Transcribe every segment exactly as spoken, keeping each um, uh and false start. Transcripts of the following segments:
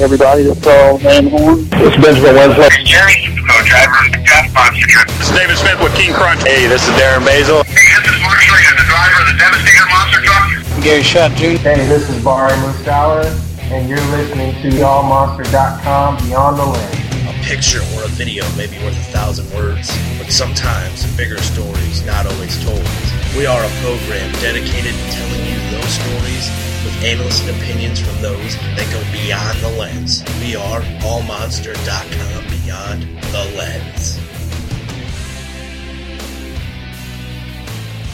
Everybody, this is Carl Van Horn. This is Benjamin Winslow. Hey, Jerry, co-driver of the Death Monster Truck. This is David Smith with King Crunch. Hey, this is Darren Basil. Hey, this is Mark McDonald, the driver of the Devastator Monster Truck. Gary Shutt, Junior Hey, this is Barry Mustauer, and you're listening to All Monster dot com Beyond the Lens. A picture or a video may be worth a thousand words, but sometimes the bigger stories not always told. We are a program dedicated to telling you those stories with analysts and opinions from those that go beyond the lens. We are All Monster dot com Beyond the Lens.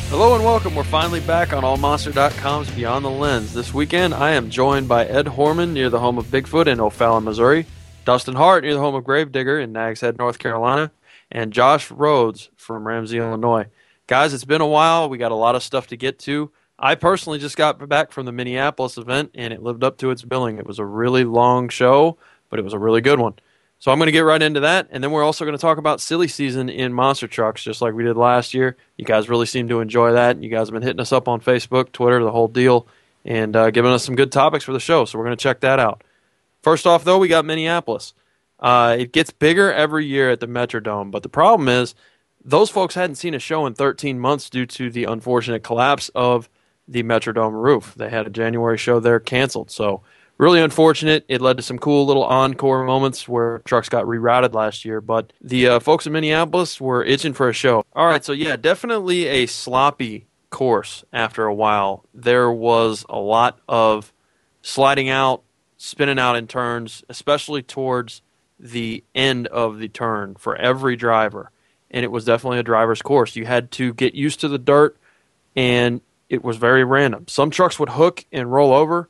Hello and welcome. We're finally back on All Monster dot com's Beyond the Lens. This weekend, I am joined by Ed Horman near the home of Bigfoot in O'Fallon, Missouri, Dustin Hart near the home of Gravedigger in Nags Head, North Carolina, and Josh Rhodes from Ramsey, Illinois. Guys, it's been a while. We got a lot of stuff to get to. I personally just got back from the Minneapolis event, and it lived up to its billing. It was a really long show, but it was a really good one. So I'm going to get right into that, and then we're also going to talk about silly season in Monster Trucks, just like we did last year. You guys really seem to enjoy that. You guys have been hitting us up on Facebook, Twitter, the whole deal, and uh, giving us some good topics for the show, so we're going to check that out. First off, though, we got Minneapolis. Uh, it gets bigger every year at the Metrodome, but the problem is those folks hadn't seen a show in thirteen months due to the unfortunate collapse of the Metrodome roof. They had a January show there canceled, so really unfortunate. It led to some cool little encore moments where trucks got rerouted last year, but the uh, folks in Minneapolis were itching for a show. All right, so yeah, definitely a sloppy course after a while. There was a lot of sliding out, spinning out in turns, especially towards the end of the turn for every driver, and it was definitely a driver's course. You had to get used to the dirt, and it was very random. Some trucks would hook and roll over.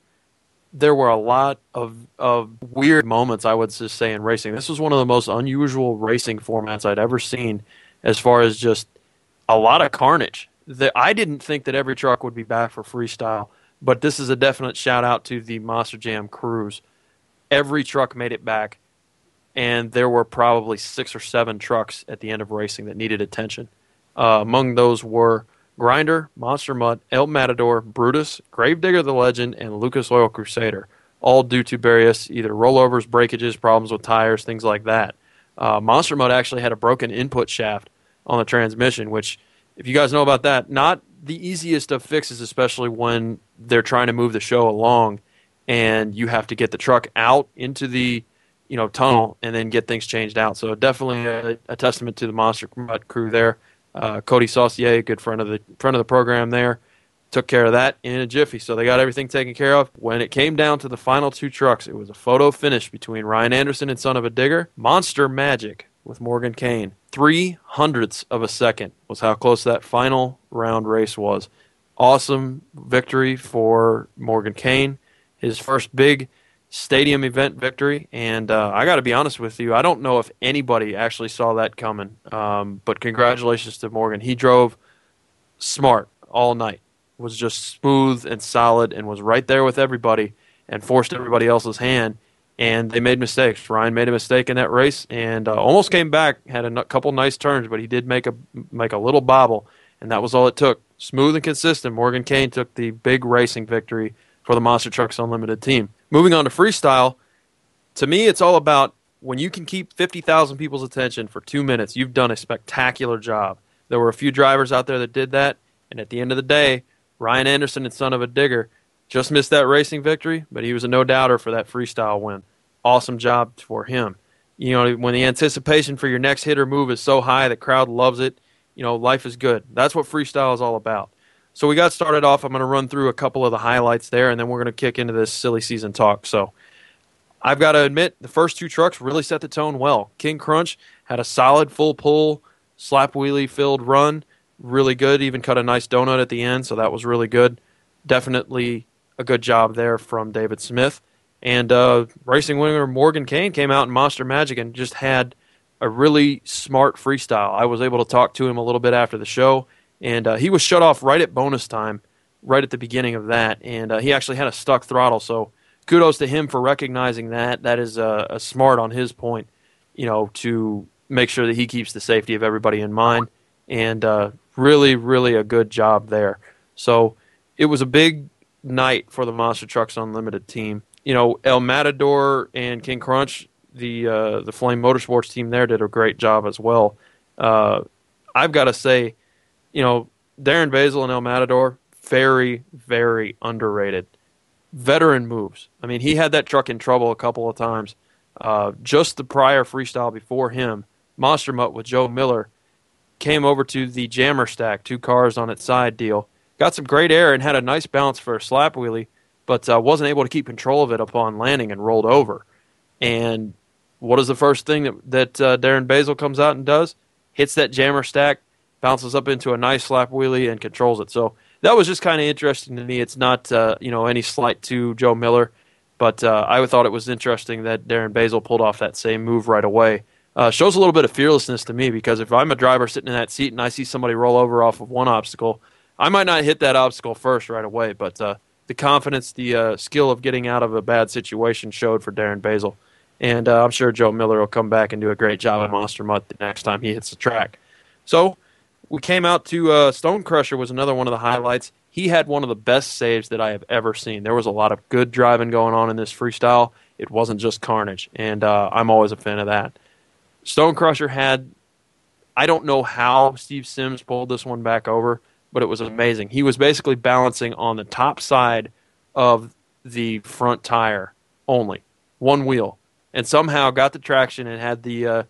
There were a lot of, of weird moments, I would just say, in racing. This was one of the most unusual racing formats I'd ever seen as far as just a lot of carnage. The, I didn't think that every truck would be back for freestyle, but this is a definite shout-out to the Monster Jam crews. Every truck made it back, and there were probably six or seven trucks at the end of racing that needed attention. Uh, among those were Grinder, Monster Mutt, El Matador, Brutus, Gravedigger the Legend, and Lucas Oil Crusader, all due to various either rollovers, breakages, problems with tires, things like that. Uh, Monster Mutt actually had a broken input shaft on the transmission, which, if you guys know about that, not the easiest of fixes, especially when they're trying to move the show along and you have to get the truck out into the you know tunnel and then get things changed out. So definitely a, a testament to the Monster Mutt crew there. Uh, Cody Saucier, a good friend of the friend of the program there, took care of that in a jiffy. So they got everything taken care of. When it came down to the final two trucks, it was a photo finish between Ryan Anderson and Son of a Digger. Monster Magic with Morgan Kane. Three hundredths of a second was how close that final round race was. Awesome victory for Morgan Kane. His first big stadium event victory, and uh, I got to be honest with you, I don't know if anybody actually saw that coming, um, but congratulations to Morgan. He drove smart all night, was just smooth and solid, and was right there with everybody and forced everybody else's hand, and they made mistakes. Ryan made a mistake in that race and uh, almost came back, had a n- couple nice turns, but he did make a, make a little bobble, and that was all it took. Smooth and consistent, Morgan Kane took the big racing victory for the Monster Trucks Unlimited team. Moving on to freestyle, to me it's all about when you can keep fifty thousand people's attention for two minutes, you've done a spectacular job. There were a few drivers out there that did that, and at the end of the day, Ryan Anderson and Son of a Digger just missed that racing victory, but he was a no-doubter for that freestyle win. Awesome job for him. You know, when the anticipation for your next hit or move is so high, the crowd loves it, you know, life is good. That's what freestyle is all about. So we got started off. I'm going to run through a couple of the highlights there, and then we're going to kick into this silly season talk. So I've got to admit, the first two trucks really set the tone well. King Crunch had a solid full pull, slap wheelie-filled run, really good, even cut a nice donut at the end, so that was really good. Definitely a good job there from David Smith. And uh, racing winner Morgan Kane came out in Monster Magic and just had a really smart freestyle. I was able to talk to him a little bit after the show, and uh, he was shut off right at bonus time, right at the beginning of that. And uh, he actually had a stuck throttle, so kudos to him for recognizing that. That is uh, a smart on his point, you know, to make sure that he keeps the safety of everybody in mind. And uh, really, really a good job there. So it was a big night for the Monster Trucks Unlimited team. you know, El Matador and King Crunch, the uh, the Flame Motorsports team there did a great job as well. Uh, I've got to say, you know, Darren Basil and El Matador, very, very underrated. Veteran moves. I mean, he had that truck in trouble a couple of times. Uh, just the prior freestyle before him, Monster Mutt with Joe Miller, came over to the Jammer Stack, two cars on its side deal. Got some great air and had a nice bounce for a slap wheelie, but uh, wasn't able to keep control of it upon landing and rolled over. And what is the first thing that, that uh, Darren Basil comes out and does? Hits that Jammer Stack, bounces up into a nice slap wheelie, and controls it. So that was just kind of interesting to me. It's not uh, you know, any slight to Joe Miller, but uh, I thought it was interesting that Darren Basil pulled off that same move right away. Uh, shows a little bit of fearlessness to me, because if I'm a driver sitting in that seat and I see somebody roll over off of one obstacle, I might not hit that obstacle first right away, but uh, the confidence, the uh, skill of getting out of a bad situation showed for Darren Basil. And uh, I'm sure Joe Miller will come back and do a great job at Monster Mutt the next time he hits the track. So we came out to uh, Stone Crusher was another one of the highlights. He had one of the best saves that I have ever seen. There was a lot of good driving going on in this freestyle. It wasn't just carnage, and uh, I'm always a fan of that. Stone Crusher had, I don't know how Steve Sims pulled this one back over, but it was amazing. He was basically balancing on the top side of the front tire only, one wheel, and somehow got the traction and had the uh,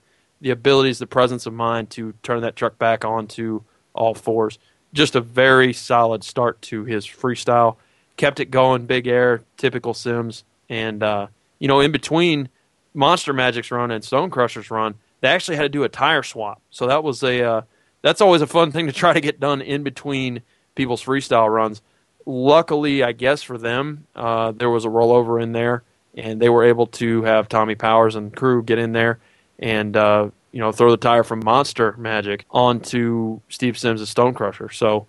the abilities, the presence of mind to turn that truck back onto all fours. Just a very solid start to his freestyle. Kept it going, big air, typical Sims. And, uh, you know, in between Monster Magic's run and Stone Crusher's run, they actually had to do a tire swap. So that was a uh, that's always a fun thing to try to get done in between people's freestyle runs. Luckily, I guess for them, uh, there was a rollover in there, and they were able to have Tommy Powers and crew get in there and uh, you know, throw the tire from Monster Magic onto Steve Sims' Stone Crusher. So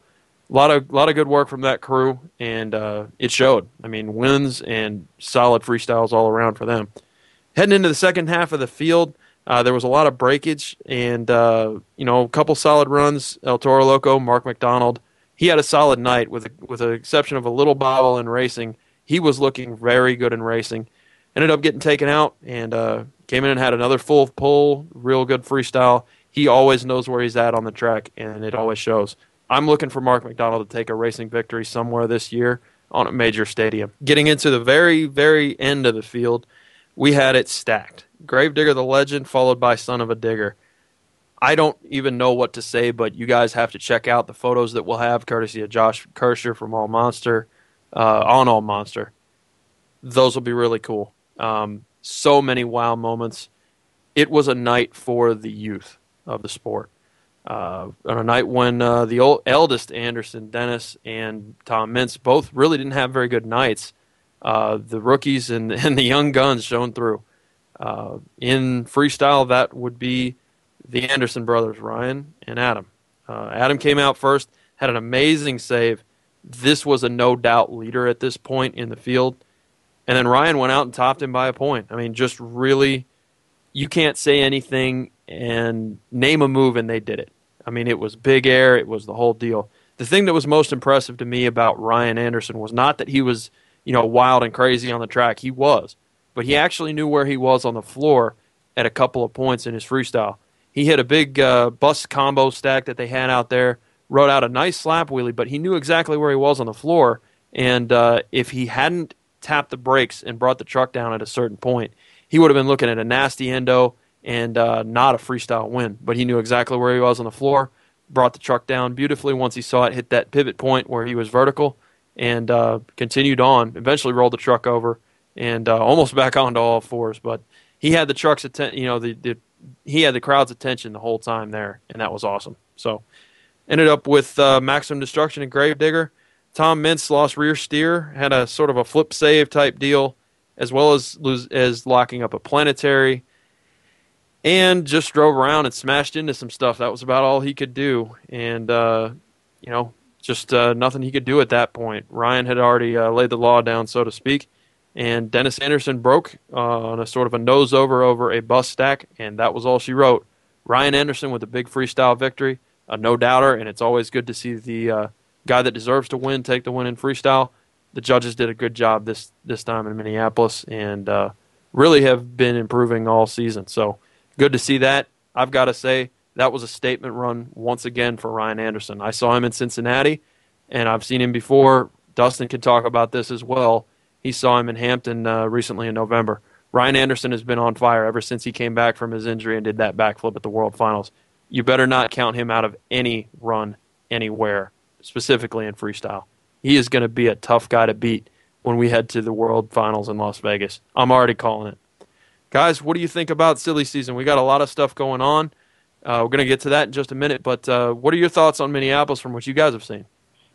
a lot of lot of good work from that crew, and uh, it showed. I mean, wins and solid freestyles all around for them. Heading into the second half of the field, uh, there was a lot of breakage and, uh, you know, a couple solid runs. El Toro Loco, Mark McDonald, he had a solid night with a, with the exception of a little bobble in racing. He was looking very good in racing. Ended up getting taken out and uh, came in and had another full pull, real good freestyle. He always knows where he's at on the track, and it always shows. I'm looking for Mark McDonald to take a racing victory somewhere this year on a major stadium. Getting into the very, very end of the field, we had it stacked. Gravedigger the Legend followed by Son of a Digger. I don't even know what to say, but you guys have to check out the photos that we'll have, courtesy of Josh Kirscher from All Monster, uh, on All Monster. Those will be really cool. Um, so many wow moments. It was a night for the youth of the sport. Uh, on a night when uh, the old, eldest Anderson, Dennis, and Tom Mintz both really didn't have very good nights. Uh, the rookies and, and the young guns shone through. Uh, in freestyle, that would be the Anderson brothers, Ryan and Adam. Uh, Adam came out first, had an amazing save. This was a no-doubt leader at this point in the field. And then Ryan went out and topped him by a point. I mean, just really, you can't say anything and name a move, and they did it. I mean, it was big air. It was the whole deal. The thing that was most impressive to me about Ryan Anderson was not that he was, you know, wild and crazy on the track. He was. But he actually knew where he was on the floor at a couple of points in his freestyle. He hit a big uh, bus combo stack that they had out there, rode out a nice slap wheelie, but he knew exactly where he was on the floor. And uh, if he hadn't tapped the brakes and brought the truck down at a certain point, he would have been looking at a nasty endo and uh, not a freestyle win. But he knew exactly where he was on the floor, brought the truck down beautifully once he saw it hit that pivot point where he was vertical, and uh, continued on, eventually rolled the truck over, and uh, almost back onto all fours. But he had the truck's atten- you know, the, the he had the crowd's attention the whole time there, and that was awesome. So ended up with uh, Maximum Destruction and Gravedigger. Tom Mintz lost rear steer, had a sort of a flip save type deal, as well as as locking up a planetary, and just drove around and smashed into some stuff. That was about all he could do, and uh, you know. Just uh, nothing he could do at that point. Ryan had already uh, laid the law down, so to speak. And Dennis Anderson broke uh, on a sort of a nose-over over a bus stack, and that was all she wrote. Ryan Anderson with a big freestyle victory, a no-doubter, and it's always good to see the uh, guy that deserves to win take the win in freestyle. the judges did a good job this this time in Minneapolis, and uh, really have been improving all season. So good to see that. I've got to say that was a statement run once again for Ryan Anderson. I saw him in Cincinnati, and I've seen him before. Dustin can talk about this as well. He saw him in Hampton uh, recently in November. Ryan Anderson has been on fire ever since he came back from his injury and did that backflip at the World Finals. You better not count him out of any run anywhere, specifically in freestyle. He is going to be a tough guy to beat when we head to the World Finals in Las Vegas. I'm already calling it. Guys, what do you think about silly season? We got a lot of stuff going on. Uh, we're going to get to that in just a minute, but uh, what are your thoughts on Minneapolis from what you guys have seen?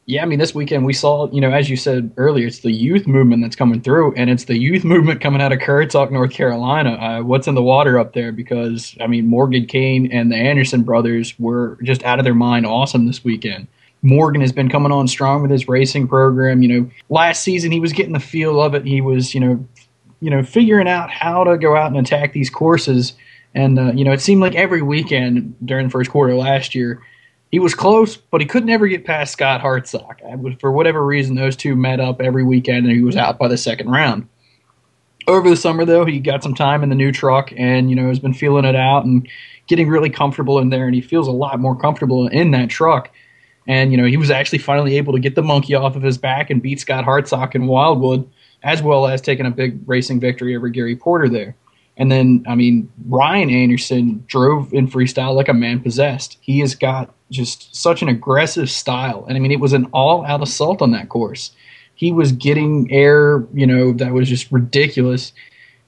Yeah, I mean, this weekend we saw, you know, as you said earlier, it's the youth movement that's coming through, and it's the youth movement coming out of Currituck, North Carolina. Uh, what's in the water up there? Because, I mean, Morgan Kane and the Anderson brothers were just out of their mind awesome this weekend. Morgan has been coming on strong with his racing program. You know, last season he was getting the feel of it. He was, you know, you know, figuring out how to go out and attack these courses. And, uh, you know, it seemed like every weekend during the first quarter last year, he was close, but he could never get past Scott Hartsock. For whatever reason, those two met up every weekend, and he was out by the second round. Over the summer, though, he got some time in the new truck and, you know, has been feeling it out and getting really comfortable in there, and he feels a lot more comfortable in that truck. And, you know, he was actually finally able to get the monkey off of his back and beat Scott Hartsock in Wildwood, as well as taking a big racing victory over Gary Porter there. And then, I mean, Ryan Anderson drove in freestyle like a man possessed. He has got just such an aggressive style. And, I mean, it was an all-out assault on that course. He was getting air, you know, that was just ridiculous.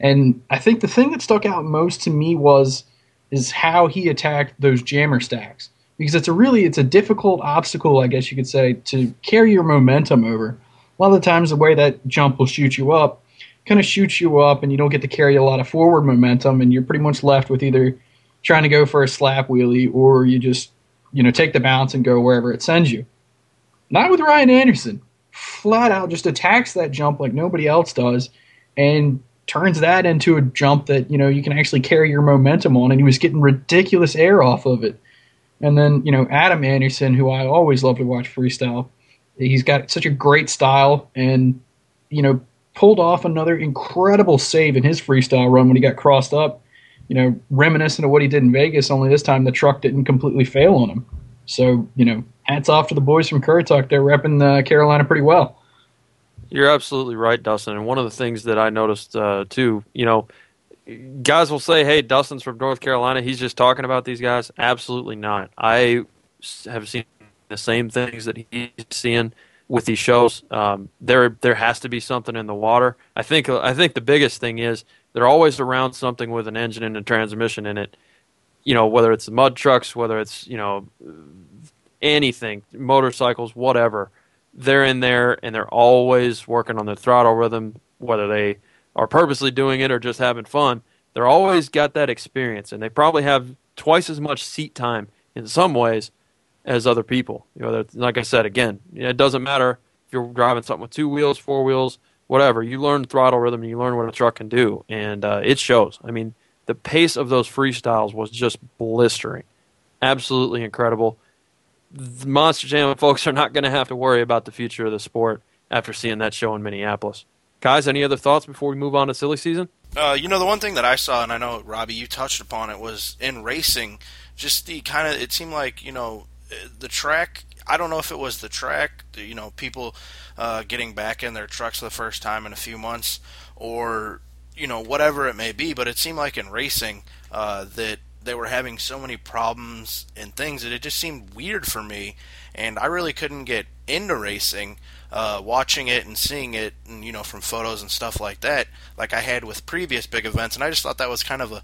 And I think the thing that stuck out most to me was is how he attacked those jammer stacks. Because it's a really, it's a difficult obstacle, I guess you could say, to carry your momentum over. A lot of the times the way that jump will shoot you up, kind of shoots you up, and you don't get to carry a lot of forward momentum, and you're pretty much left with either trying to go for a slap wheelie or you just, you know, take the bounce and go wherever it sends you. Not with Ryan Anderson. Flat out just attacks that jump like nobody else does and turns that into a jump that, you know, you can actually carry your momentum on, and he was getting ridiculous air off of it. And then, you know, Adam Anderson, who I always love to watch freestyle, he's got such a great style and, you know, pulled off another incredible save in his freestyle run when he got crossed up, you know, reminiscent of what he did in Vegas, only this time the truck didn't completely fail on him. So, you know, hats off to the boys from Currituck. They're repping uh, Carolina pretty well. You're absolutely right, Dustin. And one of the things that I noticed, uh, too, you know, guys will say, hey, Dustin's from North Carolina, he's just talking about these guys. Absolutely not. I have seen the same things that he's seeing with these shows. Um, there there has to be something in the water. I think I think the biggest thing is they're always around something with an engine and a transmission in it. You know, whether it's the mud trucks, whether it's, you know, anything, motorcycles, whatever. They're in there, and they're always working on their throttle rhythm, whether they are purposely doing it or just having fun. They're always got that experience, and they probably have twice as much seat time in some ways as other people. You know, like I said, again, it doesn't matter if you're driving something with two wheels, four wheels, whatever. You learn throttle rhythm and you learn what a truck can do, and uh, it shows. I mean, the pace of those freestyles was just blistering. Absolutely incredible. The Monster Jam folks are not going to have to worry about the future of the sport after seeing that show in Minneapolis. Guys, any other thoughts before we move on to silly season? Uh, you know, the one thing that I saw, and I know, Robbie, you touched upon it, was in racing, just the kind of, it seemed like, you know, the track, I don't know if it was the track, you know, people uh, getting back in their trucks for the first time in a few months, or, you know, whatever it may be, but it seemed like in racing uh, that they were having so many problems and things that it just seemed weird for me, and I really couldn't get into racing, uh, watching it and seeing it, and, you know, from photos and stuff like that, like I had with previous big events, and I just thought that was kind of a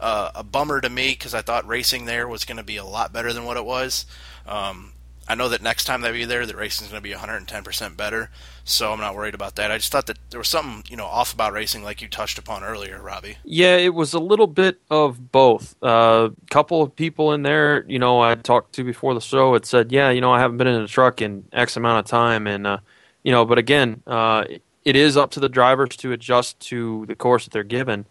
uh, a bummer to me, because I thought racing there was going to be a lot better than what it was. Um, I know that next time that we be there, that racing is going to be one hundred ten percent better, so I'm not worried about that. I just thought that there was something, you know, off about racing, like you touched upon earlier, Robbie. Yeah, it was a little bit of both. A uh, couple of people in there, you know, I talked to before the show, it said, yeah, you know, I haven't been in a truck in X amount of time, and uh, you know, but again, uh, it is up to the drivers to adjust to the course that they're given,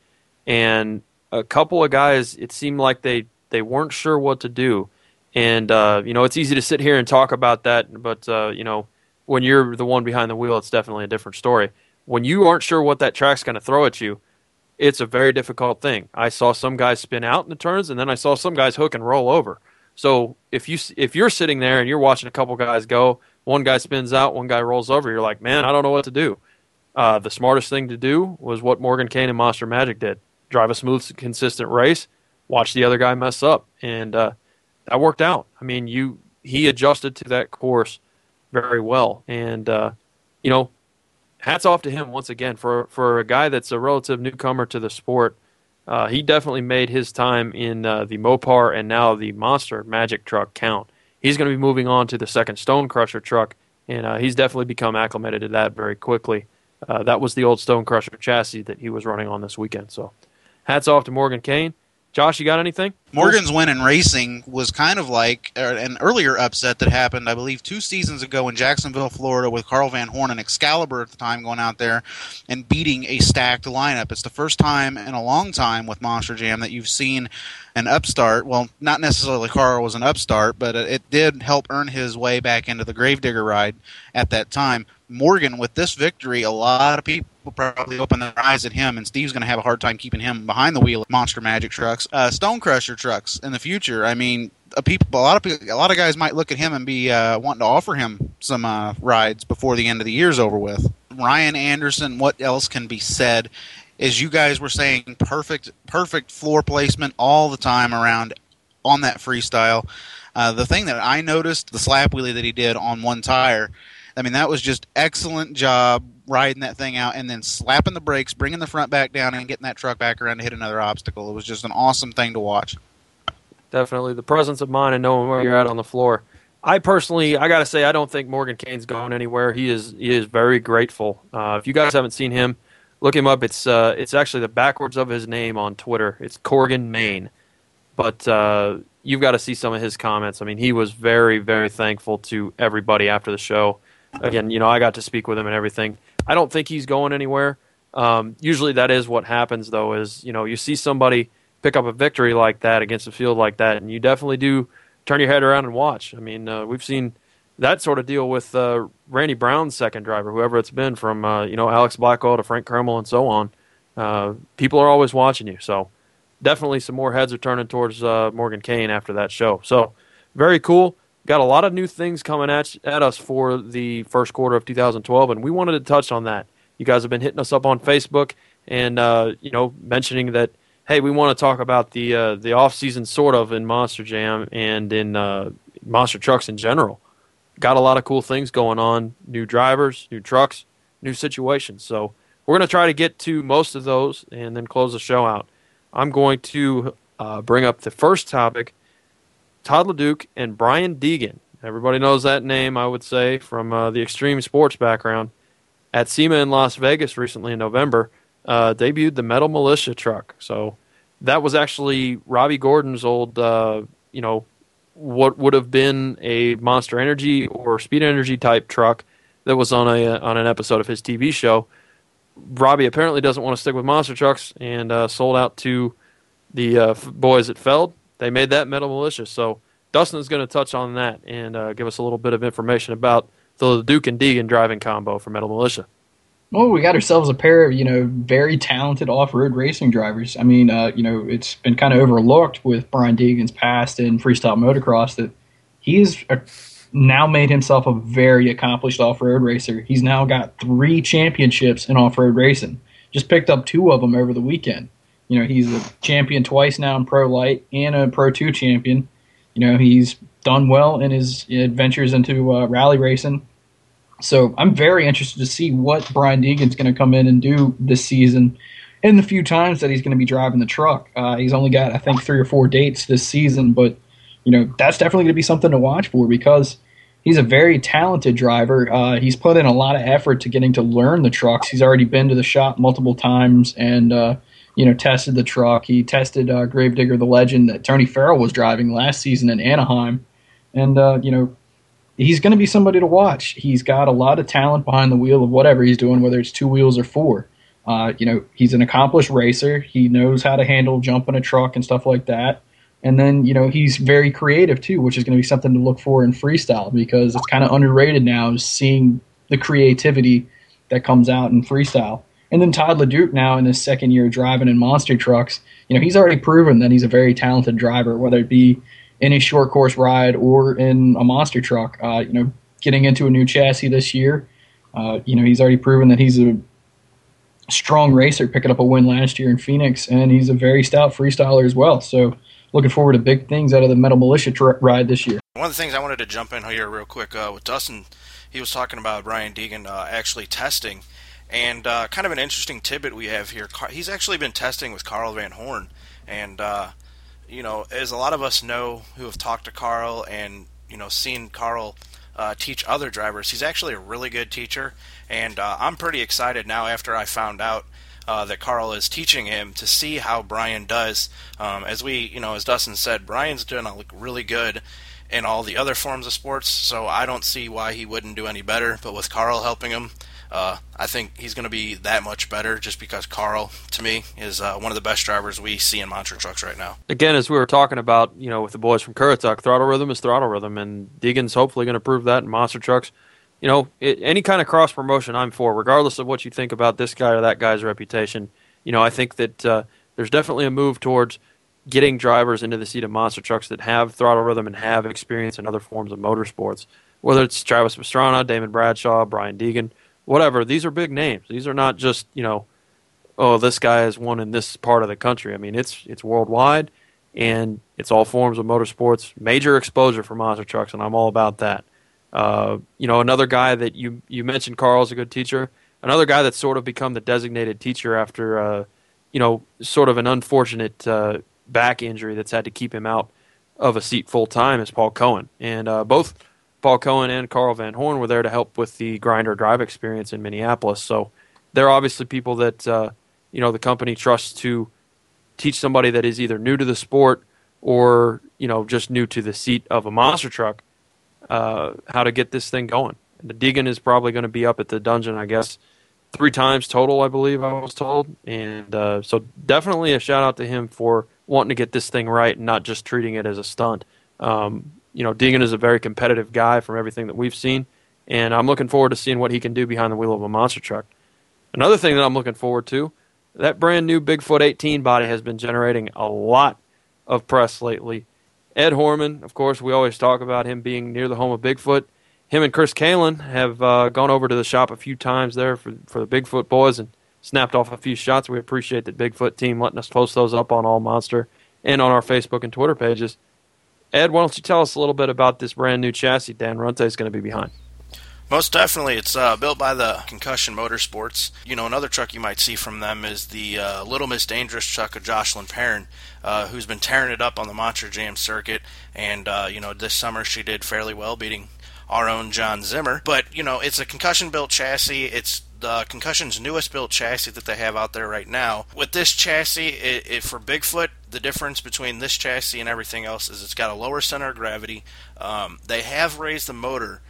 and a couple of guys, it seemed like they they weren't sure what to do. And, uh, you know, it's easy to sit here and talk about that, but, uh, you know, when you're the one behind the wheel, it's definitely a different story. When you aren't sure what that track's going to throw at you, it's a very difficult thing. I saw some guys spin out in the turns, and then I saw some guys hook and roll over. So if you if you're sitting there and you're watching a couple guys go, one guy spins out, one guy rolls over, you're like, man, I don't know what to do. Uh, the smartest thing to do was what Morgan Kane and Monster Magic did. Drive a smooth, consistent race, watch the other guy mess up, and uh, that worked out. I mean, you he adjusted to that course very well, and uh, you know, hats off to him once again for for a guy that's a relative newcomer to the sport. Uh, he definitely made his time in uh, the Mopar and now the Monster Magic truck count. He's going to be moving on to the second Stone Crusher truck, and uh, he's definitely become acclimated to that very quickly. Uh, that was the old Stone Crusher chassis that he was running on this weekend. So, hats off to Morgan Kane. Josh, you got anything? Morgan's win in racing was kind of like an earlier upset that happened, I believe, two seasons ago in Jacksonville, Florida, with Carl Van Horn and Excalibur at the time going out there and beating a stacked lineup. It's the first time in a long time with Monster Jam that you've seen an upstart. Well, not necessarily Carl was an upstart, but it did help earn his way back into the Gravedigger ride at that time. Morgan, with this victory, a lot of people probably open their eyes at him, and Steve's going to have a hard time keeping him behind the wheel of Monster Magic trucks, uh, Stone Crusher trucks in the future. I mean, a people, a lot of a lot of guys might look at him and be uh, wanting to offer him some uh, rides before the end of the year's over with. Ryan Anderson, what else can be said? As you guys were saying, perfect, perfect floor placement all the time around on that freestyle. Uh, the thing that I noticed, the slap wheelie that he did on one tire. I mean, that was just excellent job riding that thing out and then slapping the brakes, bringing the front back down, and getting that truck back around to hit another obstacle. It was just an awesome thing to watch. Definitely. The presence of mind and knowing where you're at on the floor. I personally, I got to say, I don't think Morgan Kane's going anywhere. He is he is very grateful. Uh, if you guys haven't seen him, look him up. It's uh, it's actually the backwards of his name on Twitter. It's Corgan Maine. But uh, you've got to see some of his comments. I mean, he was very, very thankful to everybody after the show. Again, you know, I got to speak with him and everything. I don't think he's going anywhere. Um, usually that is what happens, though, is, you know, you see somebody pick up a victory like that against a field like that, and you definitely do turn your head around and watch. I mean, uh, we've seen that sort of deal with uh, Randy Brown's second driver, whoever it's been, from, uh, you know, Alex Blackwell to Frank Kermel and so on. Uh, people are always watching you. So definitely some more heads are turning towards uh, Morgan Kane after that show. So very cool. Got a lot of new things coming at, at us for the first quarter of two thousand twelve, and we wanted to touch on that. You guys have been hitting us up on Facebook and uh, you know, mentioning that, hey, we want to talk about the uh, the off season sort of in Monster Jam and in uh, Monster Trucks in general. Got a lot of cool things going on: new drivers, new trucks, new situations. So we're going to try to get to most of those and then close the show out. I'm going to uh, bring up the first topic. Todd LeDuc and Brian Deegan. Everybody knows that name, I would say, from uh, the extreme sports background. At SEMA in Las Vegas recently in November, uh, debuted the Metal Militia truck. So that was actually Robbie Gordon's old, uh, you know, what would have been a Monster Energy or Speed Energy type truck that was on a on an episode of his T V show. Robbie apparently doesn't want to stick with monster trucks and uh, sold out to the uh, boys at Feld. They made that Metal Militia, so Dustin's going to touch on that and uh, give us a little bit of information about the LeDuc and Deegan driving combo for Metal Militia. Well, we got ourselves a pair of, you know, very talented off-road racing drivers. I mean, uh, you know, it's been kind of overlooked with Brian Deegan's past in freestyle motocross that he's a, now made himself a very accomplished off-road racer. He's now got three championships in off-road racing. Just picked up two of them over the weekend. You know, he's a champion twice now in Pro Light and a Pro two champion. You know, he's done well in his adventures into uh, rally racing. So I'm very interested to see what Brian Deegan's going to come in and do this season in the few times that he's going to be driving the truck. Uh, he's only got, I think, three or four dates this season. But, you know, that's definitely going to be something to watch for because he's a very talented driver. Uh, he's put in a lot of effort to getting to learn the trucks. He's already been to the shop multiple times and, uh, you know, tested the truck. He tested uh, Gravedigger the Legend that Tony Farrell was driving last season in Anaheim. And, uh, you know, he's going to be somebody to watch. He's got a lot of talent behind the wheel of whatever he's doing, whether it's two wheels or four. Uh, you know, he's an accomplished racer. He knows how to handle jumping a truck and stuff like that. And then, you know, he's very creative too, which is going to be something to look for in freestyle, because it's kind of underrated now, is seeing the creativity that comes out in freestyle. And then Todd LeDuc now in his second year driving in Monster Trucks, you know, he's already proven that he's a very talented driver, whether it be in a short course ride or in a monster truck. Uh, you know, getting into a new chassis this year, uh, you know, he's already proven that he's a strong racer, picking up a win last year in Phoenix, and he's a very stout freestyler as well. So looking forward to big things out of the Metal Militia tr- ride this year. One of the things I wanted to jump in here real quick uh, with Dustin, he was talking about Brian Deegan uh, actually testing, and uh, kind of an interesting tidbit we have here. He's actually been testing with Carl Van Horn, and uh, you know, as a lot of us know who have talked to Carl and, you know, seen Carl uh, teach other drivers, he's actually a really good teacher, and uh, I'm pretty excited now after I found out Uh, that Carl is teaching him to see how Brian does. Um, as we, you know, as Dustin said, Brian's doing really good in all the other forms of sports, so I don't see why he wouldn't do any better. But with Carl helping him, uh, I think he's going to be that much better, just because Carl, to me, is uh, one of the best drivers we see in monster trucks right now. Again, as we were talking about, you know, with the boys from Currituck, throttle rhythm is throttle rhythm, and Deegan's hopefully going to prove that in monster trucks. You know, it, any kind of cross-promotion I'm for, regardless of what you think about this guy or that guy's reputation. You know, I think that uh, there's definitely a move towards getting drivers into the seat of monster trucks that have throttle rhythm and have experience in other forms of motorsports, whether it's Travis Pastrana, Damon Bradshaw, Brian Deegan, whatever. These are big names. These are not just, you know, oh, this guy has won in this part of the country. I mean, it's it's worldwide, and it's all forms of motorsports, major exposure for monster trucks, and I'm all about that. Uh, you know, another guy that you, you mentioned, Carl's a good teacher. Another guy that's sort of become the designated teacher after, uh, you know, sort of an unfortunate uh, back injury that's had to keep him out of a seat full time is Paul Cohen. And uh, both Paul Cohen and Carl Van Horn were there to help with the Grinder drive experience in Minneapolis. So they're obviously people that, uh, you know, the company trusts to teach somebody that is either new to the sport or, you know, just new to the seat of a monster truck, Uh, how to get this thing going. The Deegan is probably going to be up at the dungeon, I guess, three times total, I believe I was told. And uh, so definitely a shout-out to him for wanting to get this thing right and not just treating it as a stunt. Um, you know, Deegan is a very competitive guy from everything that we've seen, and I'm looking forward to seeing what he can do behind the wheel of a monster truck. Another thing that I'm looking forward to, that brand-new Bigfoot eighteen body has been generating a lot of press lately. Ed Horman, of course, we always talk about him being near the home of Bigfoot. Him and Chris Kalin have uh, gone over to the shop a few times there for, for the Bigfoot boys and snapped off a few shots. We appreciate the Bigfoot team letting us post those up on All Monster and on our Facebook and Twitter pages. Ed, why don't you tell us a little bit about this brand-new chassis Dan Runte is going to be behind? Most definitely. It's uh, built by the Concussion Motorsports. You know, another truck you might see from them is the uh, Little Miss Dangerous truck of Jocelyn Perrin, uh, who's been tearing it up on the Monster Jam circuit. And, uh, you know, this summer she did fairly well, beating our own John Zimmer. But, you know, it's a Concussion-built chassis. It's the Concussion's newest built chassis that they have out there right now. With this chassis, it, it, for Bigfoot, the difference between this chassis and everything else is it's got a lower center of gravity. Um, they have raised the motor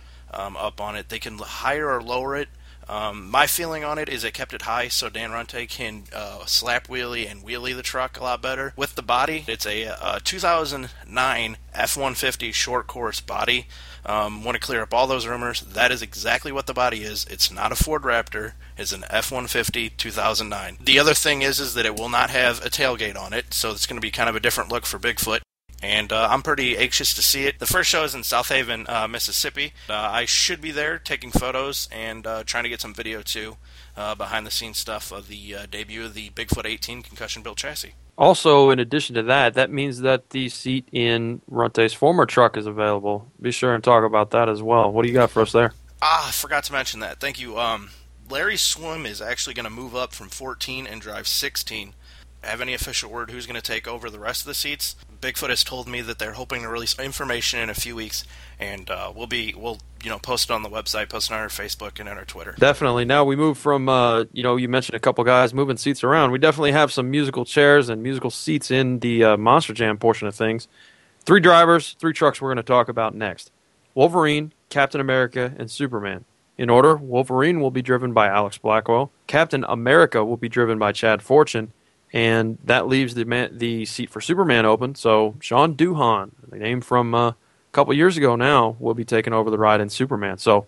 Um, up on it. They can higher or lower it. Um, my feeling on it is it kept it high so Dan Runte can uh, slap wheelie and wheelie the truck a lot better. With the body, it's a, a two thousand nine F one fifty short course body. Um, want to clear up all those rumors. That is exactly what the body is. It's not a Ford Raptor. It's an F one fifty two thousand nine. The other thing is, is that it will not have a tailgate on it, so it's going to be kind of a different look for Bigfoot. And uh, I'm pretty anxious to see it. The first show is in South Haven, uh, Mississippi. Uh, I should be there taking photos and uh, trying to get some video, too, uh, behind-the-scenes stuff of the uh, debut of the Bigfoot eighteen concussion-built chassis. Also, in addition to that, that means that the seat in Runte's former truck is available. Be sure and talk about that as well. What do you got for us there? Ah, I forgot to mention that. Thank you. Um, Larry Swim is actually going to move up from fourteen and drive sixteen. Have any official word who's going to take over the rest of the seats? Bigfoot has told me that they're hoping to release information in a few weeks, and uh, we'll be we'll you know post it on the website, post it on our Facebook, and on our Twitter. Definitely. Now we move from uh, you know you mentioned a couple guys moving seats around. We definitely have some musical chairs and musical seats in the uh, Monster Jam portion of things. Three drivers, three trucks we're going to talk about next: Wolverine, Captain America, and Superman. In order, Wolverine will be driven by Alex Blackwell. Captain America will be driven by Chad Fortune. And that leaves the man, the seat for Superman open. So Sean Doohan, the name from uh, a couple years ago now, will be taking over the ride in Superman. So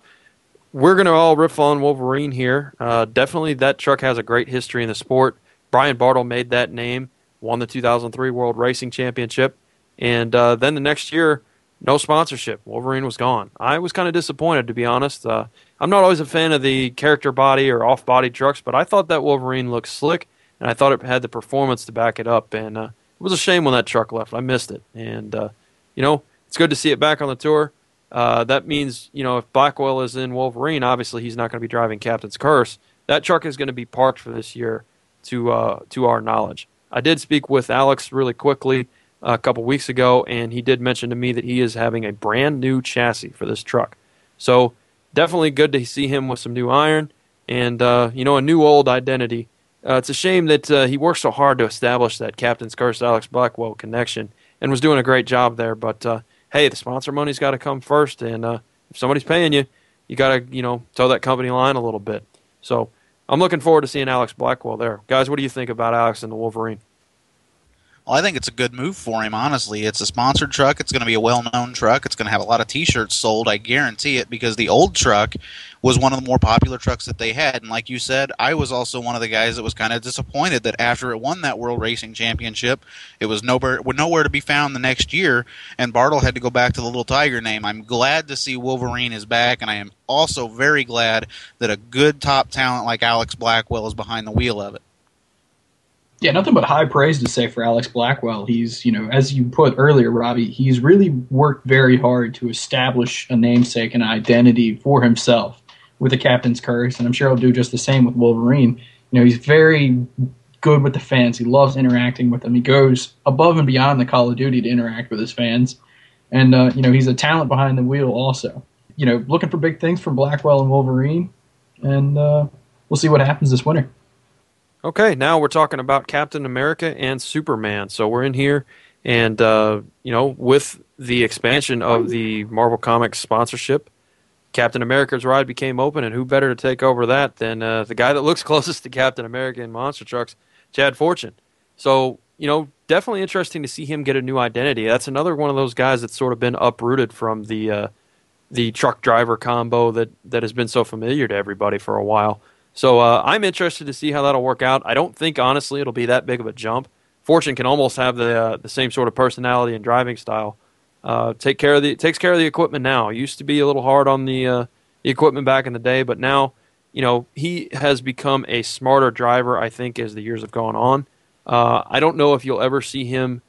we're going to all riff on Wolverine here. Uh, definitely that truck has a great history in the sport. Brian Bartle made that name, won the two thousand three World Racing Championship. And uh, then the next year, no sponsorship. Wolverine was gone. I was kind of disappointed, to be honest. Uh, I'm not always a fan of the character body or off-body trucks, but I thought that Wolverine looked slick. And I thought it had the performance to back it up. And uh, it was a shame when that truck left. I missed it. And, uh, you know, it's good to see it back on the tour. Uh, that means, you know, if Blackwell is in Wolverine, obviously he's not going to be driving Captain's Curse. That truck is going to be parked for this year to uh, to our knowledge. I did speak with Alex really quickly a couple weeks ago, and he did mention to me that he is having a brand new chassis for this truck. So definitely good to see him with some new iron and, uh, you know, a new old identity. Uh, it's a shame that uh, he worked so hard to establish that Captain's Curse Alex Blackwell connection and was doing a great job there. But, uh, hey, the sponsor money's got to come first, and uh, if somebody's paying you, you got to, you know, toe that company line a little bit. So I'm looking forward to seeing Alex Blackwell there. Guys, what do you think about Alex and the Wolverine? Well, I think it's a good move for him, honestly. It's a sponsored truck. It's going to be a well-known truck. It's going to have a lot of T-shirts sold, I guarantee it, because the old truck was one of the more popular trucks that they had. And like you said, I was also one of the guys that was kind of disappointed that after it won that World Racing Championship, it was nowhere, nowhere to be found the next year, and Bartle had to go back to the Little Tiger name. I'm glad to see Wolverine is back, and I am also very glad that a good top talent like Alex Blackwell is behind the wheel of it. Yeah, nothing but high praise to say for Alex Blackwell. He's, you know, as you put earlier, Robbie, he's really worked very hard to establish a namesake and identity for himself with the Captain's Curse, and I'm sure he'll do just the same with Wolverine. You know, he's very good with the fans. He loves interacting with them. He goes above and beyond the Call of Duty to interact with his fans, and, uh, you know, he's a talent behind the wheel also. You know, looking for big things from Blackwell and Wolverine, and uh, we'll see what happens this winter. Okay, now we're talking about Captain America and Superman. So we're in here, and uh, you know, with the expansion of the Marvel Comics sponsorship, Captain America's ride became open, and who better to take over that than uh, the guy that looks closest to Captain America in Monster Trucks, Chad Fortune. So, you know, definitely interesting to see him get a new identity. That's another one of those guys that's sort of been uprooted from the uh, the truck driver combo that that has been so familiar to everybody for a while. So uh, I'm interested to see how that'll work out. I don't think, honestly, it'll be that big of a jump. Fortune can almost have the uh, the same sort of personality and driving style. Uh, take care of the takes care of the equipment now. Used to be a little hard on the uh, the equipment back in the day, but now, you know, he has become a smarter driver, I think, as the years have gone on. Uh, I don't know if you'll ever see him,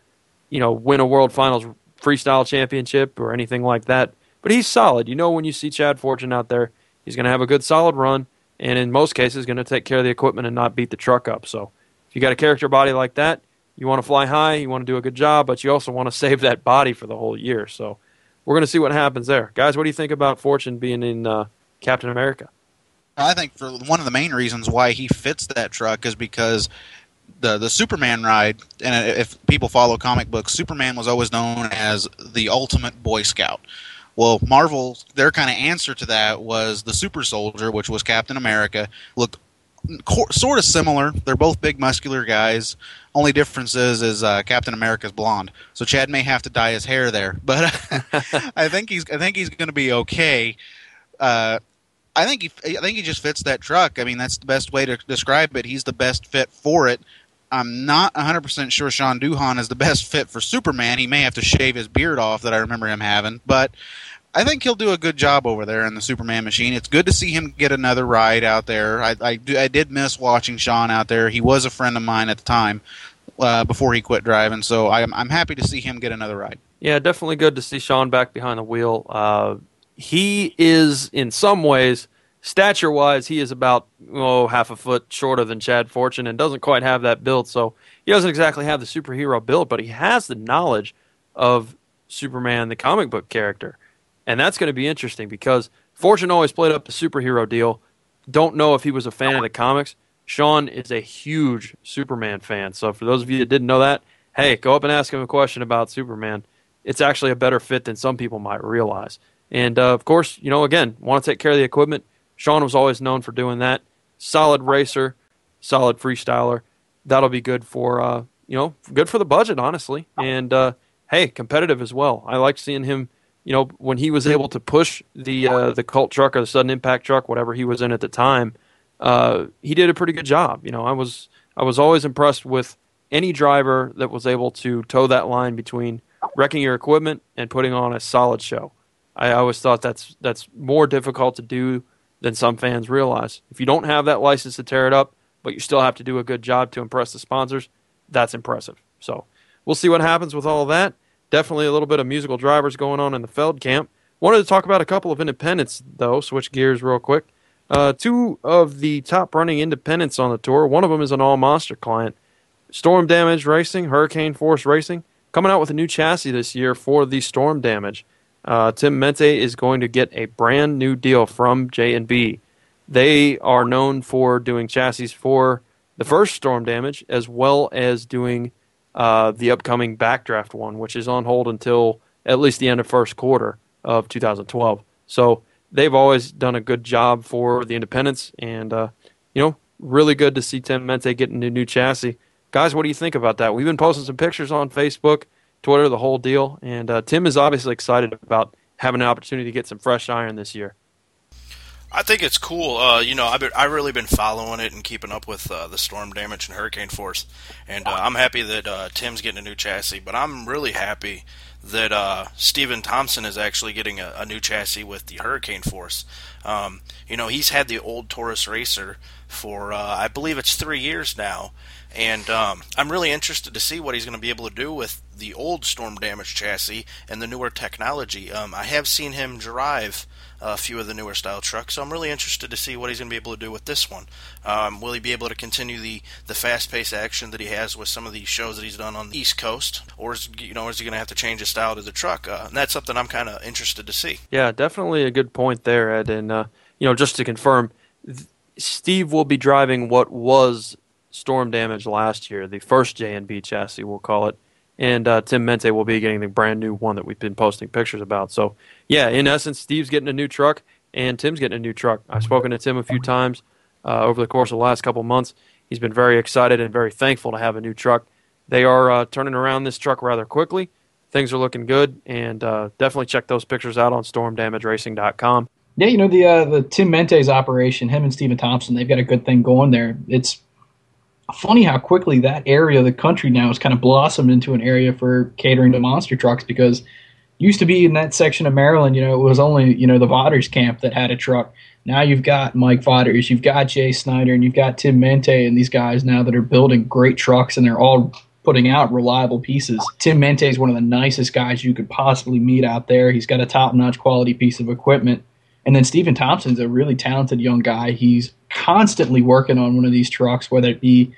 you know, win a World Finals freestyle championship or anything like that. But he's solid. You know, when you see Chad Fortune out there, he's going to have a good solid run. And in most cases, going to take care of the equipment and not beat the truck up. So if you got a character body like that, you want to fly high, you want to do a good job, but you also want to save that body for the whole year. So we're going to see what happens there. Guys, what do you think about Fortune being in uh, Captain America? I think for one of the main reasons why he fits that truck is because the the Superman ride, and if people follow comic books, Superman was always known as the ultimate Boy Scout. Well, Marvel, their kind of answer to that was the Super Soldier, which was Captain America. Looked co- sort of similar. They're both big, muscular guys. Only difference is, is uh, Captain America's blonde, so Chad may have to dye his hair there. But I think he's I think he's going to be okay. Uh, I think he I think he just fits that truck. I mean, that's the best way to describe it. He's the best fit for it. I'm not one hundred percent sure Sean Doohan is the best fit for Superman. He may have to shave his beard off that I remember him having, but I think he'll do a good job over there in the Superman machine. It's good to see him get another ride out there. I, I, do, I did miss watching Sean out there. He was a friend of mine at the time uh, before he quit driving, so I'm, I'm happy to see him get another ride. Yeah, definitely good to see Sean back behind the wheel. Uh, he is, in some ways, stature-wise, he is about oh half a foot shorter than Chad Fortune and doesn't quite have that build, so he doesn't exactly have the superhero build, but he has the knowledge of Superman, the comic book character, and that's going to be interesting because Fortune always played up the superhero deal. Don't know if he was a fan of the comics. Sean is a huge Superman fan, so for those of you that didn't know that, hey, go up and ask him a question about Superman. It's actually a better fit than some people might realize. And, uh, of course, you know, again, want to take care of the equipment. Sean was always known for doing that. Solid racer, solid freestyler. that'll be good for uh, you know, good for the budget, honestly. And uh, hey, competitive as well. I like seeing him. You know, when he was able to push the uh, the Colt truck or the Sudden Impact truck, whatever he was in at the time, uh, he did a pretty good job. You know, I was I was always impressed with any driver that was able to toe that line between wrecking your equipment and putting on a solid show. I always thought that's that's more difficult to do than some fans realize. If you don't have that license to tear it up, but you still have to do a good job to impress the sponsors, that's impressive. So we'll see what happens with all of that. Definitely a little bit of musical drivers going on in the Feld camp. Wanted to talk about a couple of independents, though. Switch gears real quick. Uh, two of the top-running independents on the tour. One of them is an AllMonster client. Storm Damage Racing, Hurricane Force Racing, coming out with a new chassis this year for the Storm Damage. Uh, Tim Mente is going to get a brand-new deal from J and B. They are known for doing chassis for the first Storm Damage, as well as doing... Uh, the upcoming Backdraft one, which is on hold until at least the end of first quarter of two thousand twelve. So they've always done a good job for the independents, and uh, you know, really good to see Tim Mente getting a new chassis. Guys, what do you think about that? We've been posting some pictures on Facebook, Twitter, the whole deal, and uh, Tim is obviously excited about having an opportunity to get some fresh iron this year. I think it's cool. Uh, you know, I've been, I've really been following it and keeping up with uh, the Storm Damage and Hurricane Force, and uh, I'm happy that uh, Tim's getting a new chassis. But I'm really happy that uh, Steven Thompson is actually getting a, a new chassis with the Hurricane Force. Um, you know, he's had the old Taurus Racer for uh, I believe it's three years now, and um, I'm really interested to see what he's going to be able to do with the old Storm Damage chassis and the newer technology. Um, I have seen him drive a few of the newer style trucks, so I'm really interested to see what he's going to be able to do with this one. Um, will he be able to continue the, the fast-paced action that he has with some of these shows that he's done on the East Coast, or is, you know, is he going to have to change his style to the truck? Uh, and that's something I'm kind of interested to see. Yeah, definitely a good point there, Ed. And uh, you know, just to confirm, th- Steve will be driving what was Storm Damage last year, the first J and B chassis, we'll call it. And uh, Tim Mente will be getting the brand new one that we've been posting pictures about. So, yeah, in essence, Steve's getting a new truck and Tim's getting a new truck. I've spoken to Tim a few times uh, over the course of the last couple months. He's been very excited and very thankful to have a new truck. They are uh, turning around this truck rather quickly. Things are looking good, and uh, definitely check those pictures out on storm damage racing dot com. Yeah, you know, the uh, the Tim Mente's operation, him and Steven Thompson, they've got a good thing going there. It's funny how quickly that area of the country now has kind of blossomed into an area for catering to monster trucks, because it used to be in that section of Maryland, you know, it was only, you know, the Vodders camp that had a truck. Now you've got Mike Vodders, you've got Jay Snyder, and you've got Tim Mente and these guys now that are building great trucks, and they're all putting out reliable pieces. Tim Mente is one of the nicest guys you could possibly meet out there. He's got a top-notch quality piece of equipment. And then Steven Thompson's a really talented young guy. He's constantly working on one of these trucks, whether it be,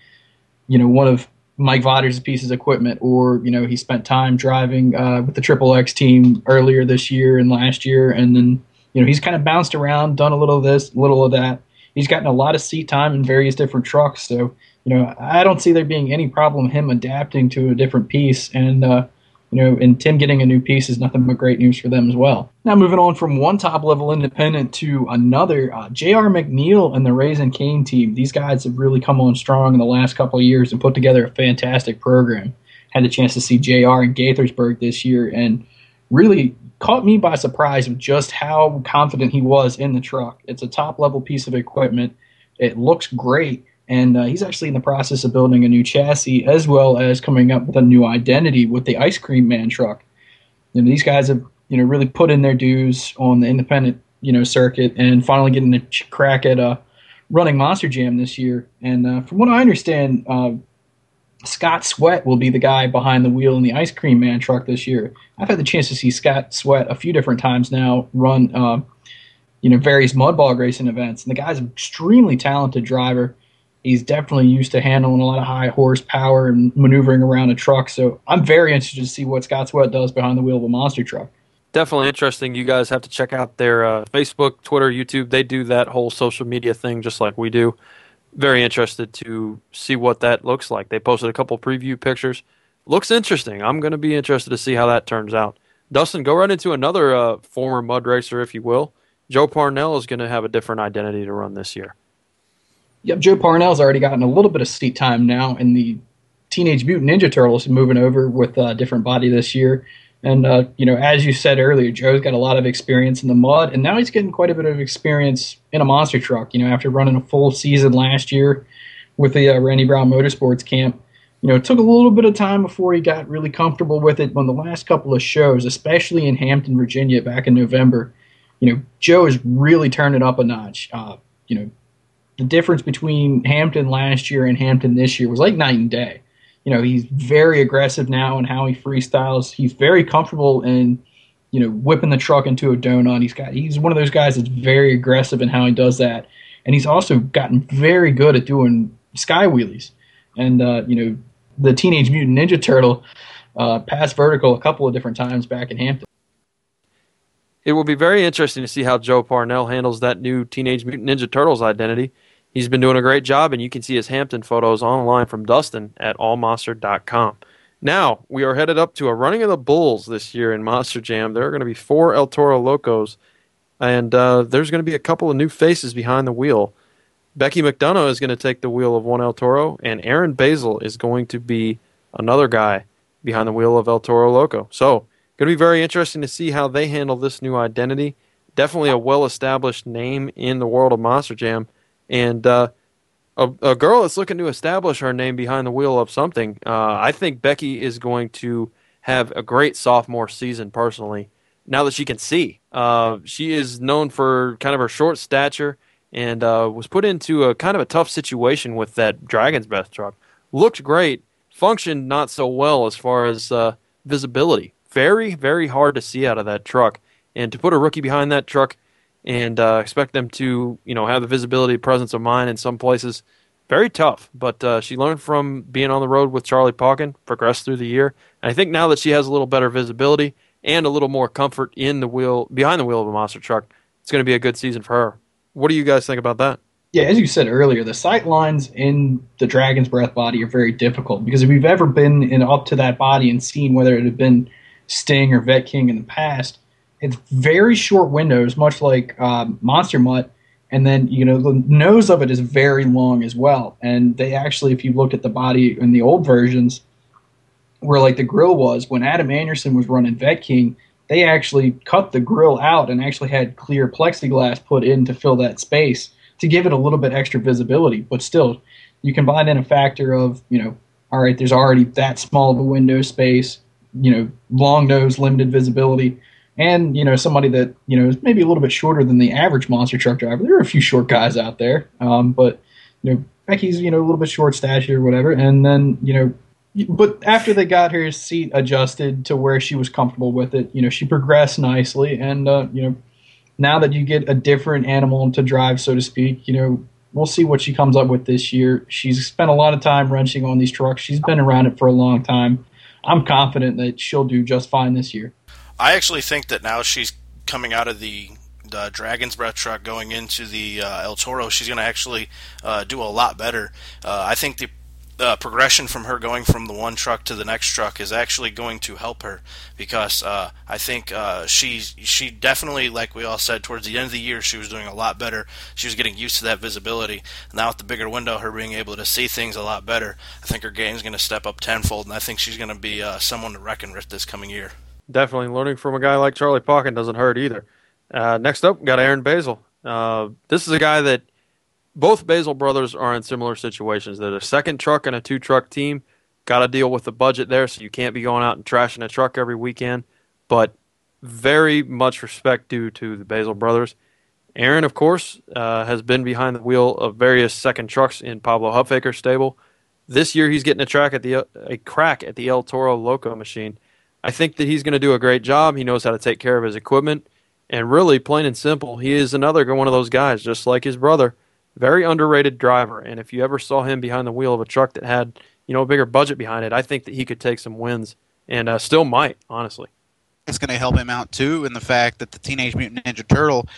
you know, one of Mike Vodders' pieces of equipment, or, you know, he spent time driving uh, with the Triple X team earlier this year and last year. And then, you know, he's kind of bounced around, done a little of this, a little of that. He's gotten a lot of seat time in various different trucks. So, you know, I don't see there being any problem him adapting to a different piece. And, uh, You know, and Tim getting a new piece is nothing but great news for them as well. Now moving on from one top-level independent to another, uh, J R McNeil and the Raisin Cane team. These guys have really come on strong in the last couple of years and put together a fantastic program. Had the chance to see J R in Gaithersburg this year, and really caught me by surprise of just how confident he was in the truck. It's a top-level piece of equipment. It looks great. And uh, he's actually in the process of building a new chassis, as well as coming up with a new identity with the Ice Cream Man truck. You know, these guys have, you know, really put in their dues on the independent, you know, circuit, and finally getting a crack at uh, running Monster Jam this year. And uh, from what I understand, uh, Scott Sweat will be the guy behind the wheel in the Ice Cream Man truck this year. I've had the chance to see Scott Sweat a few different times now run, uh, you know, various mudbog racing events. And the guy's an extremely talented driver. He's definitely used to handling a lot of high horsepower and maneuvering around a truck. So I'm very interested to see what Scott Sweat does behind the wheel of a monster truck. Definitely interesting. You guys have to check out their uh, Facebook, Twitter, YouTube. They do that whole social media thing just like we do. Very interested to see what that looks like. They posted a couple preview pictures. Looks interesting. I'm going to be interested to see how that turns out. Dustin, go right into another uh, former mud racer, if you will. Joe Parnell is going to have a different identity to run this year. Yep, Joe Parnell's already gotten a little bit of seat time now in the Teenage Mutant Ninja Turtles, moving over with a different body this year. And, uh, you know, as you said earlier, Joe's got a lot of experience in the mud, and now he's getting quite a bit of experience in a monster truck, you know, after running a full season last year with the uh, Randy Brown Motorsports Camp. You know, it took a little bit of time before he got really comfortable with it on the last couple of shows, especially in Hampton, Virginia, back in November. You know, Joe is really turning up a notch. Uh, you know, the difference between Hampton last year and Hampton this year was like night and day. You know, he's very aggressive now in how he freestyles. He's very comfortable in, you know, whipping the truck into a donut. He's got he's one of those guys that's very aggressive in how he does that. And he's also gotten very good at doing sky wheelies. And, uh, you know, the Teenage Mutant Ninja Turtle uh, passed vertical a couple of different times back in Hampton. It will be very interesting to see how Joe Parnell handles that new Teenage Mutant Ninja Turtles identity. He's been doing a great job, and you can see his Hampton photos online from Dustin at all monster dot com. Now, we are headed up to a running of the bulls this year in Monster Jam. There are going to be four El Toro Locos, and uh, there's going to be a couple of new faces behind the wheel. Becky McDonough is going to take the wheel of one El Toro, and Aaron Basil is going to be another guy behind the wheel of El Toro Loco. So, going to be very interesting to see how they handle this new identity. Definitely a well-established name in the world of Monster Jam. And uh, a, a girl that's looking to establish her name behind the wheel of something. Uh, I think Becky is going to have a great sophomore season personally, now that she can see. Uh, she is known for kind of her short stature and uh, was put into a kind of a tough situation with that Dragon's Breath truck. Looked great, functioned not so well as far as uh, visibility. Very, very hard to see out of that truck. And to put a rookie behind that truck, and uh, expect them to, you know, have the visibility, presence of mind in some places. Very tough, but uh, she learned from being on the road with Charlie Pawkin, progressed through the year. And I think now that she has a little better visibility and a little more comfort in the wheel, behind the wheel of a monster truck, it's going to be a good season for her. What do you guys think about that? Yeah, as you said earlier, the sight lines in the Dragon's Breath body are very difficult because if you've ever been in up to that body and seen whether it had been Sting or Vet King in the past, it's very short windows, much like um, Monster Mutt, and then you know the nose of it is very long as well. And they actually, if you look at the body in the old versions, where like the grill was when Adam Anderson was running Vet King, they actually cut the grill out and actually had clear plexiglass put in to fill that space to give it a little bit extra visibility. But still, you combine in a factor of you know, all right, there's already that small of a window space, you know, long nose, limited visibility. And, you know, somebody that, you know, is maybe a little bit shorter than the average monster truck driver. There are a few short guys out there. Um, but, you know, Becky's, you know, a little bit short stature or whatever. And then, you know, but after they got her seat adjusted to where she was comfortable with it, you know, she progressed nicely. And, uh, you know, now that you get a different animal to drive, so to speak, you know, we'll see what she comes up with this year. She's spent a lot of time wrenching on these trucks. She's been around it for a long time. I'm confident that she'll do just fine this year. I actually think that now she's coming out of the, the Dragon's Breath truck, going into the uh, El Toro, she's going to actually uh, do a lot better. Uh, I think the uh, progression from her going from the one truck to the next truck is actually going to help her because uh, I think uh, she's, she definitely, like we all said, towards the end of the year, she was doing a lot better. She was getting used to that visibility. Now with the bigger window, her being able to see things a lot better, I think her game's going to step up tenfold, and I think she's going to be uh, someone to reckon with this coming year. Definitely. Learning from a guy like Charlie Pawkin doesn't hurt either. Uh, next up, got Aaron Basil. Uh, this is a guy that both Basil brothers are in similar situations. They're a second truck and a two-truck team. Got to deal with the budget there, so you can't be going out and trashing a truck every weekend. But very much respect due to the Basil brothers. Aaron, of course, uh, has been behind the wheel of various second trucks in Pablo Hupfaker's stable. This year, he's getting a, track at the, a crack at the El Toro Loco machine. I think that he's going to do a great job. He knows how to take care of his equipment. And really, plain and simple, he is another one of those guys, just like his brother, very underrated driver. And if you ever saw him behind the wheel of a truck that had, you know, a bigger budget behind it, I think that he could take some wins and uh, still might, honestly. It's going to help him out, too, in the fact that the Teenage Mutant Ninja Turtle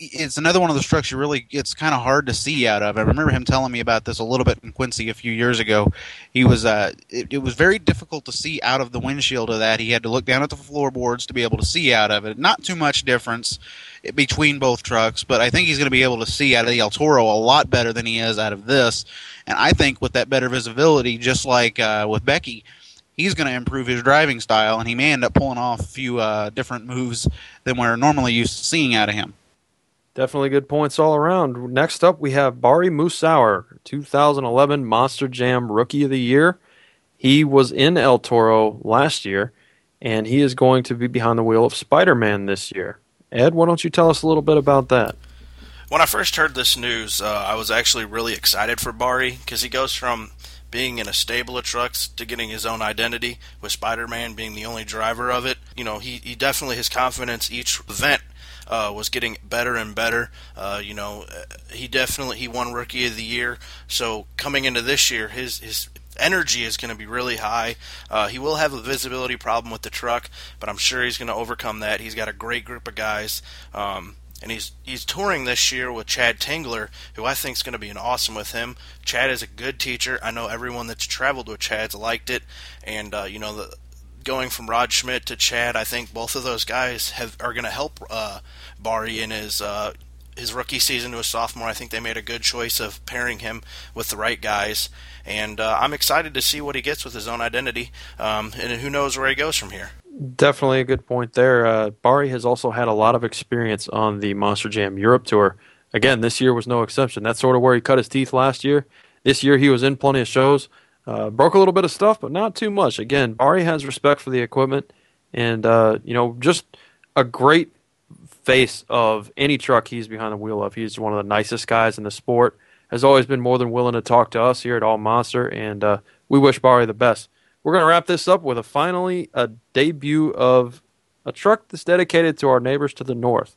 it's another one of the trucks you really, it's kind of hard to see out of. I remember him telling me about this a little bit in Quincy a few years ago. He was, uh, it, it was very difficult to see out of the windshield of that. He had to look down at the floorboards to be able to see out of it. Not too much difference between both trucks, but I think he's going to be able to see out of the El Toro a lot better than he is out of this. And I think with that better visibility, just like uh, with Becky, he's going to improve his driving style, and he may end up pulling off a few uh, different moves than we're normally used to seeing out of him. Definitely good points all around. Next up, we have Bari Musauer, two thousand eleven Monster Jam Rookie of the Year. He was in El Toro last year, and he is going to be behind the wheel of Spider-Man this year. Ed, why don't you tell us a little bit about that? When I first heard this news, uh, I was actually really excited for Bari because he goes from being in a stable of trucks to getting his own identity, with Spider-Man being the only driver of it. You know, he, he definitely, his confidence each event Uh, was getting better and better. Uh, you know, he definitely he won Rookie of the Year. So coming into this year, his his energy is going to be really high. Uh, he will have a visibility problem with the truck, but I'm sure he's going to overcome that. He's got a great group of guys, um, and he's he's touring this year with Chad Tingler, who I think is going to be an awesome with him. Chad is a good teacher. I know everyone that's traveled with Chad's liked it, and uh, you know the. Going from Rod Schmidt to Chad, I think both of those guys have are going to help uh, Bari in his uh, his rookie season to his sophomore. I think they made a good choice of pairing him with the right guys, and uh, I'm excited to see what he gets with his own identity, um, and who knows where he goes from here. Definitely a good point there. Uh, Bari has also had a lot of experience on the Monster Jam Europe Tour. Again, this year was no exception. That's sort of where he cut his teeth last year. This year he was in plenty of shows. Uh, broke a little bit of stuff, but not too much. Again, Bari has respect for the equipment and, uh, you know, just a great face of any truck he's behind the wheel of. He's one of the nicest guys in the sport, has always been more than willing to talk to us here at All Monster, and uh, we wish Bari the best. We're going to wrap this up with a finally a debut of a truck that's dedicated to our neighbors to the north.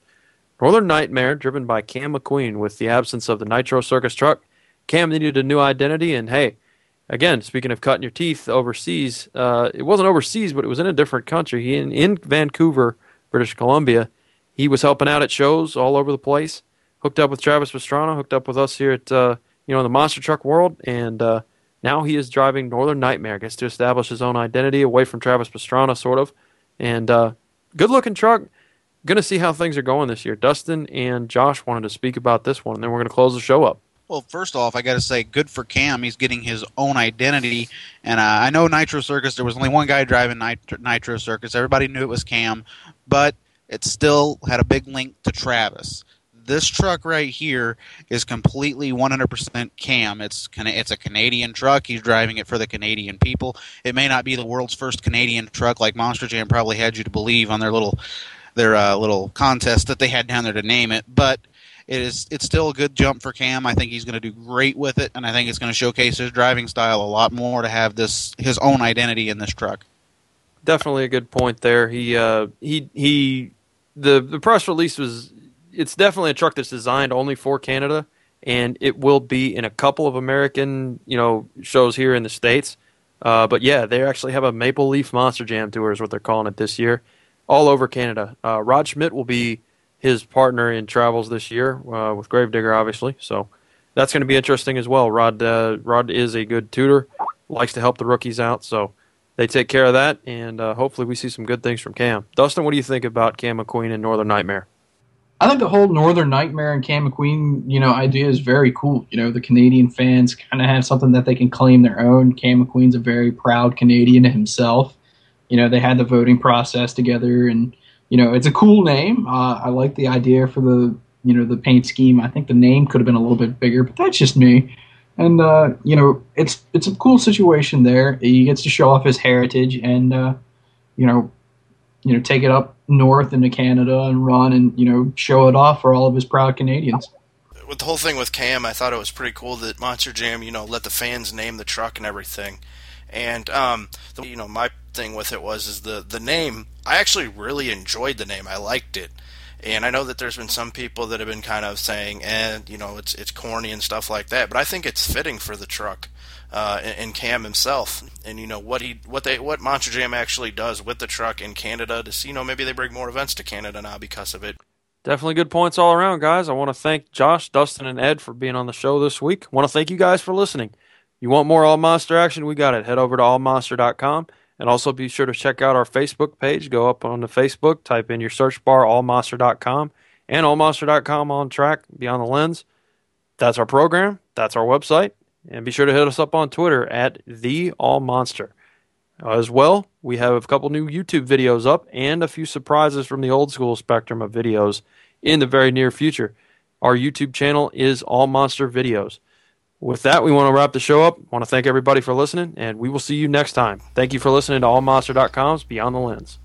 Northern Nightmare, driven by Cam McQueen, with the absence of the Nitro Circus truck. Cam needed a new identity, and hey, again, speaking of cutting your teeth overseas, uh, it wasn't overseas, but it was in a different country. He, in, in Vancouver, British Columbia, he was helping out at shows all over the place, hooked up with Travis Pastrana, hooked up with us here at uh, you know, the Monster Truck World, and uh, now he is driving Northern Nightmare, gets to establish his own identity away from Travis Pastrana, sort of. And uh, good-looking truck. Going to see how things are going this year. Dustin and Josh wanted to speak about this one, and then we're going to close the show up. Well, first off, I got to say, good for Cam. He's getting his own identity, and uh, I know Nitro Circus, there was only one guy driving Nit- Nitro Circus. Everybody knew it was Cam, but it still had a big link to Travis. This truck right here is completely one hundred percent Cam. It's it's a Canadian truck. He's driving it for the Canadian people. It may not be the world's first Canadian truck, like Monster Jam probably had you to believe on their little their uh, little contest that they had down there to name it, but It is, it's still a good jump for Cam. I think he's going to do great with it, and I think it's going to showcase his driving style a lot more to have this his own identity in this truck. Definitely a good point there. He uh, he he. The the press release was, it's definitely a truck that's designed only for Canada, and it will be in a couple of American you know shows here in the States. Uh, but yeah, they actually have a Maple Leaf Monster Jam Tour is what they're calling it this year, all over Canada. Uh, Rod Schmidt will be his partner in travels this year uh, with Gravedigger, obviously. So that's going to be interesting as well. Rod uh, Rod is a good tutor, likes to help the rookies out. So they take care of that, and uh, hopefully we see some good things from Cam. Dustin, what do you think about Cam McQueen and Northern Nightmare? I think the whole Northern Nightmare and Cam McQueen, you know, idea is very cool. You know, the Canadian fans kind of have something that they can claim their own. Cam McQueen's a very proud Canadian himself. You know, they had the voting process together, and you know, it's a cool name. Uh, I like the idea for the, you know, the paint scheme. I think the name could have been a little bit bigger, but that's just me. And, uh, you know, it's it's a cool situation there. He gets to show off his heritage and, uh, you know, you know, take it up north into Canada and run and, you know, show it off for all of his proud Canadians. With the whole thing with Cam, I thought it was pretty cool that Monster Jam, you know, let the fans name the truck and everything. And, um, the, you know, my thing with it was is the, the name, I actually really enjoyed the name. I liked it. And I know that there's been some people that have been kind of saying, eh, you know, it's it's corny and stuff like that. But I think it's fitting for the truck uh, and, and Cam himself. And, you know, what he what they what Monster Jam actually does with the truck in Canada to see, you know, maybe they bring more events to Canada now because of it. Definitely good points all around, guys. I want to thank Josh, Dustin, and Ed for being on the show this week. I want to thank you guys for listening. You want more All Monster action? We got it. Head over to all monster dot com. And also be sure to check out our Facebook page. Go up on the Facebook, type in your search bar, all monster dot com, and all monster dot com on track, Beyond the Lens. That's our program. That's our website. And be sure to hit us up on Twitter at The All Monster. As well, we have a couple new YouTube videos up and a few surprises from the old school spectrum of videos in the very near future. Our YouTube channel is All Monster Videos. With that, we want to wrap the show up. I want to thank everybody for listening, and we will see you next time. Thank you for listening to all monster dot com's Beyond the Lens.